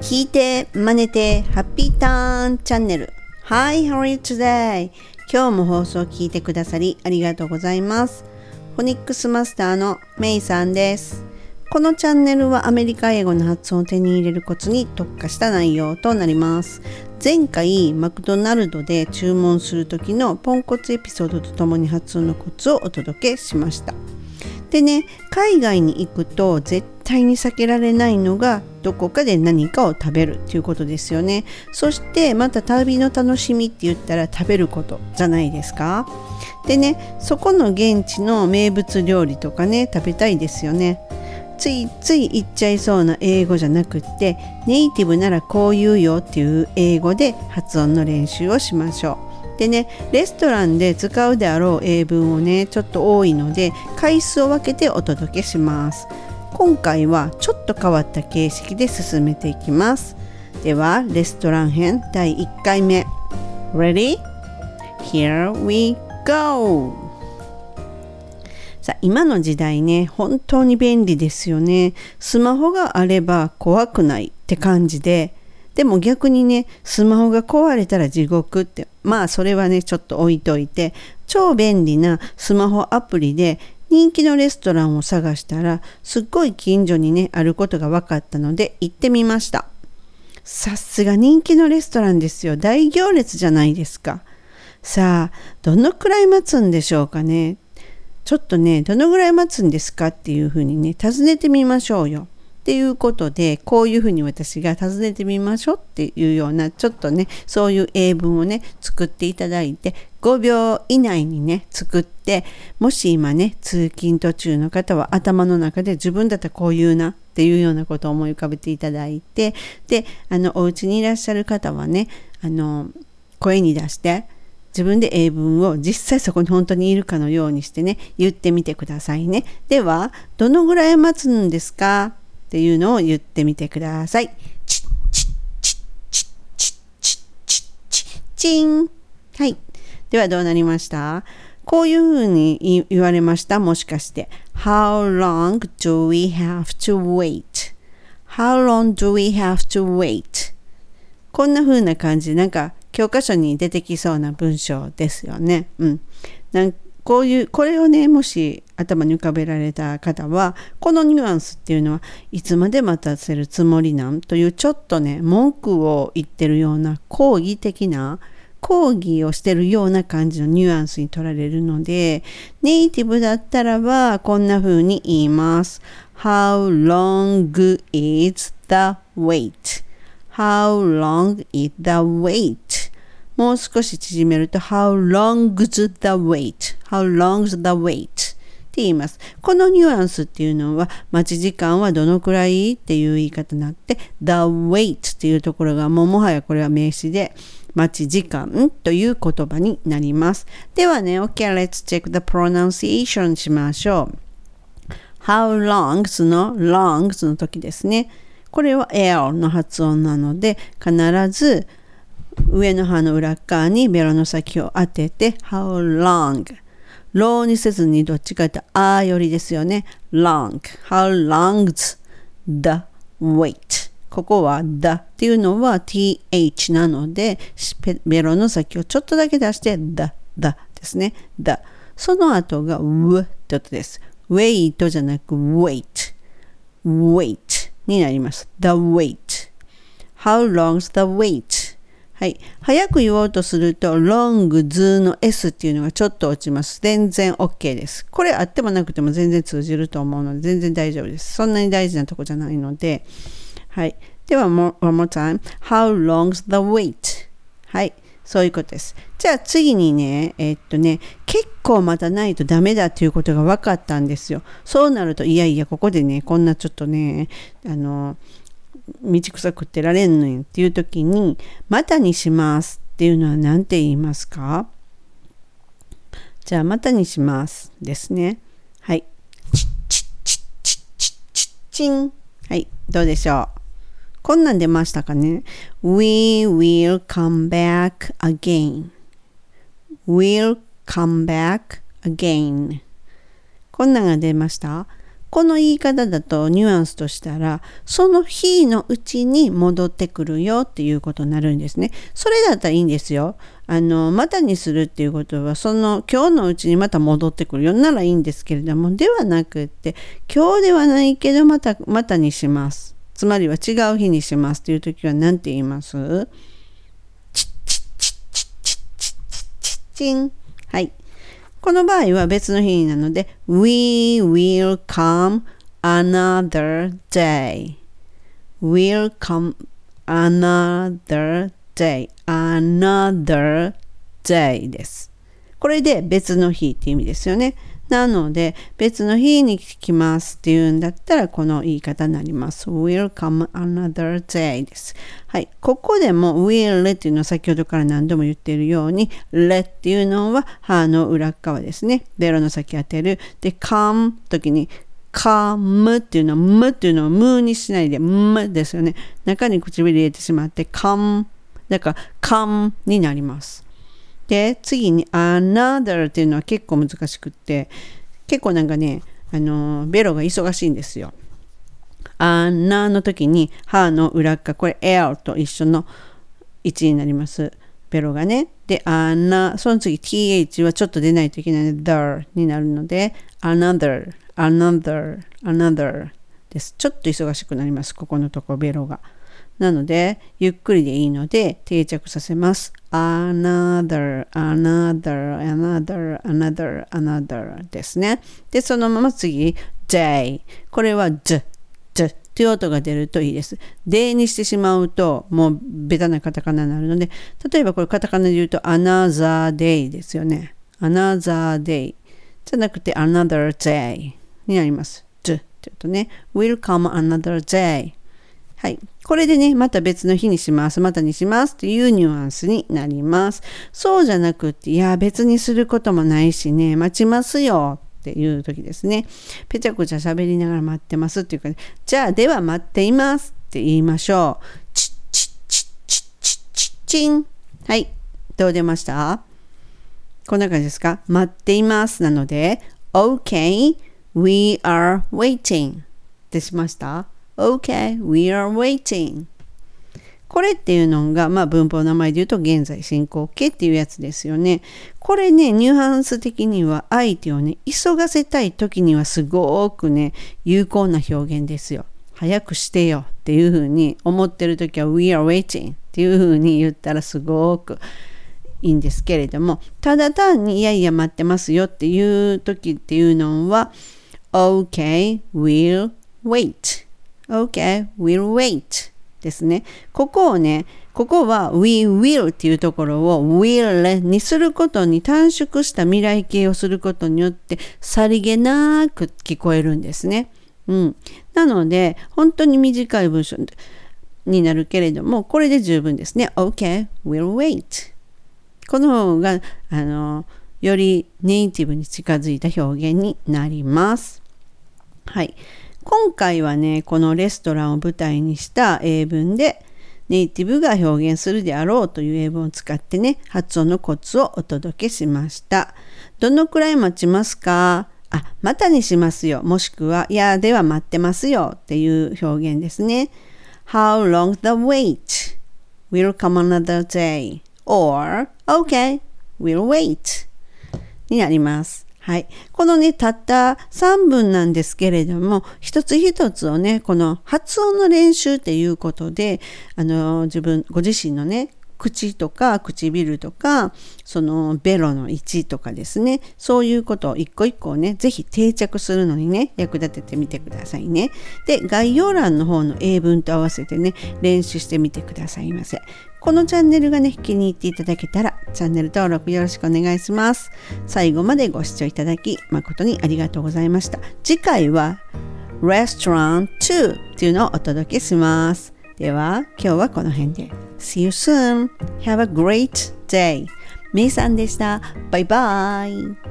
聞いて真似てハッピーターンチャンネル。 Hi, how are you today? 今日も放送を聞いてくださりありがとうございます。フォニックスマスターのメイさんです。このチャンネルはアメリカ英語の発音を手に入れるコツに特化した内容となります。前回マクドナルドで注文する時のポンコツエピソードとともに発音のコツをお届けしました。でね、海外に行くと絶対に避けられないのがどこかで何かを食べるっていうことですよね。そしてまた旅の楽しみって言ったら食べることじゃないですか。でね、そこの現地の名物料理とかね、食べたいですよね。ついつい言っちゃいそうな英語じゃなくって、ネイティブならこう言うよっていう英語で発音の練習をしましょう。でね、レストランで使うであろう英文をね、ちょっと多いので回数を分けてお届けします。今回はちょっと変わった形式で進めていきます。ではレストラン編第1回目 Ready? Here we go! さあ、今の時代ね、本当に便利ですよね。スマホがあれば怖くないって感じで、でも逆にね、スマホが壊れたら地獄って、まあそれはねちょっと置いといて、超便利なスマホアプリで人気のレストランを探したらすっごい近所にねあることが分かったので行ってみました。さすが人気のレストランですよ。大行列じゃないですか。さあ、どのくらい待つんでしょうかね。ちょっとね、どのぐらい待つんですかっていうふうにね尋ねてみましょうよ。っていうことで、こういうふうに私が尋ねてみましょうっていうような、ちょっとねそういう英文をね作っていただいて、5秒以内にね作って、もし今ね通勤途中の方は頭の中で自分だったらこう言うなっていうようなことを思い浮かべていただいて、でお家にいらっしゃる方はね声に出して自分で英文を実際そこに本当にいるかのようにしてね言ってみてくださいね。では、どのぐらい待つんですかっていうのを言ってみてください。チッチッチッチッチッチッチッチン。はい。ではどうなりました？こういうふうに言われました。もしかして。How long do we have to wait? How long do we have to wait? こんなふうな感じで、なんか教科書に出てきそうな文章ですよね。うん。こういうこれをね、もし頭に浮かべられた方は、このニュアンスっていうのは、いつまで待たせるつもりなんという、ちょっとね文句を言ってるような、抗議的な、抗議をしてるような感じのニュアンスに取られるので、ネイティブだったらばこんな風に言います。 How long is the wait? How long is the wait? もう少し縮めると How long's the wait? How long's the wait? って言います。このニュアンスっていうのは、待ち時間はどのくらいっていう言い方になって、 The wait っていうところがもはやこれは名詞で、待ち時間という言葉になります。ではね、 OK, let's check the pronunciation しましょう。 How long's の long's の時ですね。これは L の発音なので、必ず上の歯の裏側にベロの先を当てて How long、 ローにせずにどっちかというとあよりですよね。 long、 How long's the wait、 ここは the っていうのは th なので、ベロの先をちょっとだけ出して the ですね。 the、 その後が w って音です。 wait じゃなく wait、 wait になります。 the wait、 How long's the wait。はい、早く言おうとすると long's の s っていうのがちょっと落ちます。全然 OK です。これあってもなくても全然通じると思うので全然大丈夫です。そんなに大事なとこじゃないので、はい、では one more time How long's the wait。 はい、そういうことです。じゃあ次にね、結構待たないとダメだっていうことが分かったんですよ。そうなると、いやいやここでねこんなちょっとね道草食ってられんのよっていう時に、またにしますっていうのは何て言いますか？じゃあまたにしますですね。はい、チッチッチッチッチッチッチン。はい、どうでしょう。こんなん出ましたかね。 We will come back again。 We'll come back again。 こんなんが出ました。この言い方だとニュアンスとしたら、その日のうちに戻ってくるよっていうことになるんですね。それだったらいいんですよ。またにするっていうことは、その今日のうちにまた戻ってくるよならいいんですけれども、ではなくって、今日ではないけどまたにします。つまりは違う日にしますっていう時は何て言います？チッチッチッチッチッチッチッチッチン。はい。この場合は別の日なので We will come another day. We'll come another day. Another day です。これで別の日って意味ですよね。なので別の日に来ますっていうんだったらこの言い方になります。We'll come another day です。はい。ここでも will っていうのは先ほどから何度も言っているように let っていうのは歯の裏側ですね。ベロの先当てる。で、come 時に come っていうのは む っていうのをむにしないで む ですよね。中に唇入れてしまって come だから come になります。で、次に another っていうのは結構難しくって、結構なんかね、ベロが忙しいんですよ。another の時に歯の裏っか、これ l と一緒の位置になります。ベロがね。で、その次 th はちょっと出ないといけないので there になるので、another、another、another です。ちょっと忙しくなります。ここのとこ、ベロが。なので、ゆっくりでいいので、定着させます。another, another, another, another, another ですね。で、そのまま次、day。これは、ず、ずっていう音が出るといいです。day にしてしまうと、もう、ベタなカタカナになるので、例えばこれカタカナで言うと、another day ですよね。another day じゃなくて、another day になります。ずっていうとね、will come another day。はい。これでね、また別の日にします、またにしますというニュアンスになります。そうじゃなくって、いや、別にすることもないしね、待ちますよっていう時ですね。ぺちゃくちゃ喋りながら待ってますっていうか、ね、じゃあ、では待っていますって言いましょう。チッチッチッチッチッチッチン。はい。どう出ました？こんな感じですか？待っています。なので、OK, we are waiting ってしました。Okay, we are waiting. これっていうのが、文法の名前で言うと現在進行形っていうやつですよね。これね、ニュアンス的には相手をね、急がせたい時にはすごくね、有効な表現ですよ。早くしてよっていうふうに思ってる時は we are waiting っていうふうに言ったらすごくいいんですけれども、ただ単にいやいや待ってますよっていう時っていうのは Okay, we'll wait.Okay, we'll wait ですね。ここをね、ここは we will っていうところを will にすることに短縮した未来形をすることによってさりげなく聞こえるんですね。うん。なので、本当に短い文章になるけれども、これで十分ですね。Okay, we'll wait。この方が、よりネイティブに近づいた表現になります。はい。今回はね、このレストランを舞台にした英文でネイティブが表現するであろうという英文を使ってね、発音のコツをお届けしました。どのくらい待ちますか？あ、またにしますよ。もしくは、いや、では待ってますよっていう表現ですね。How long the wait? We'll come another day. Or, okay, we'll wait. になります。はい。このね、たった3文なんですけれども、一つ一つをね、この発音の練習っていうことで、ご自身のね、口とか唇とか、そのベロの位置とかですね、そういうことを一個一個ね、ぜひ定着するのにね、役立ててみてくださいね。で、概要欄の方の英文と合わせてね、練習してみてくださいませ。このチャンネルがね、気に入っていただけたら、チャンネル登録よろしくお願いします。最後までご視聴いただき、誠にありがとうございました。次回は、Restaurant 2 っていうのをお届けします。では、今日はこの辺で。See you soon! Have a great day! めいさんでした。バイバイ!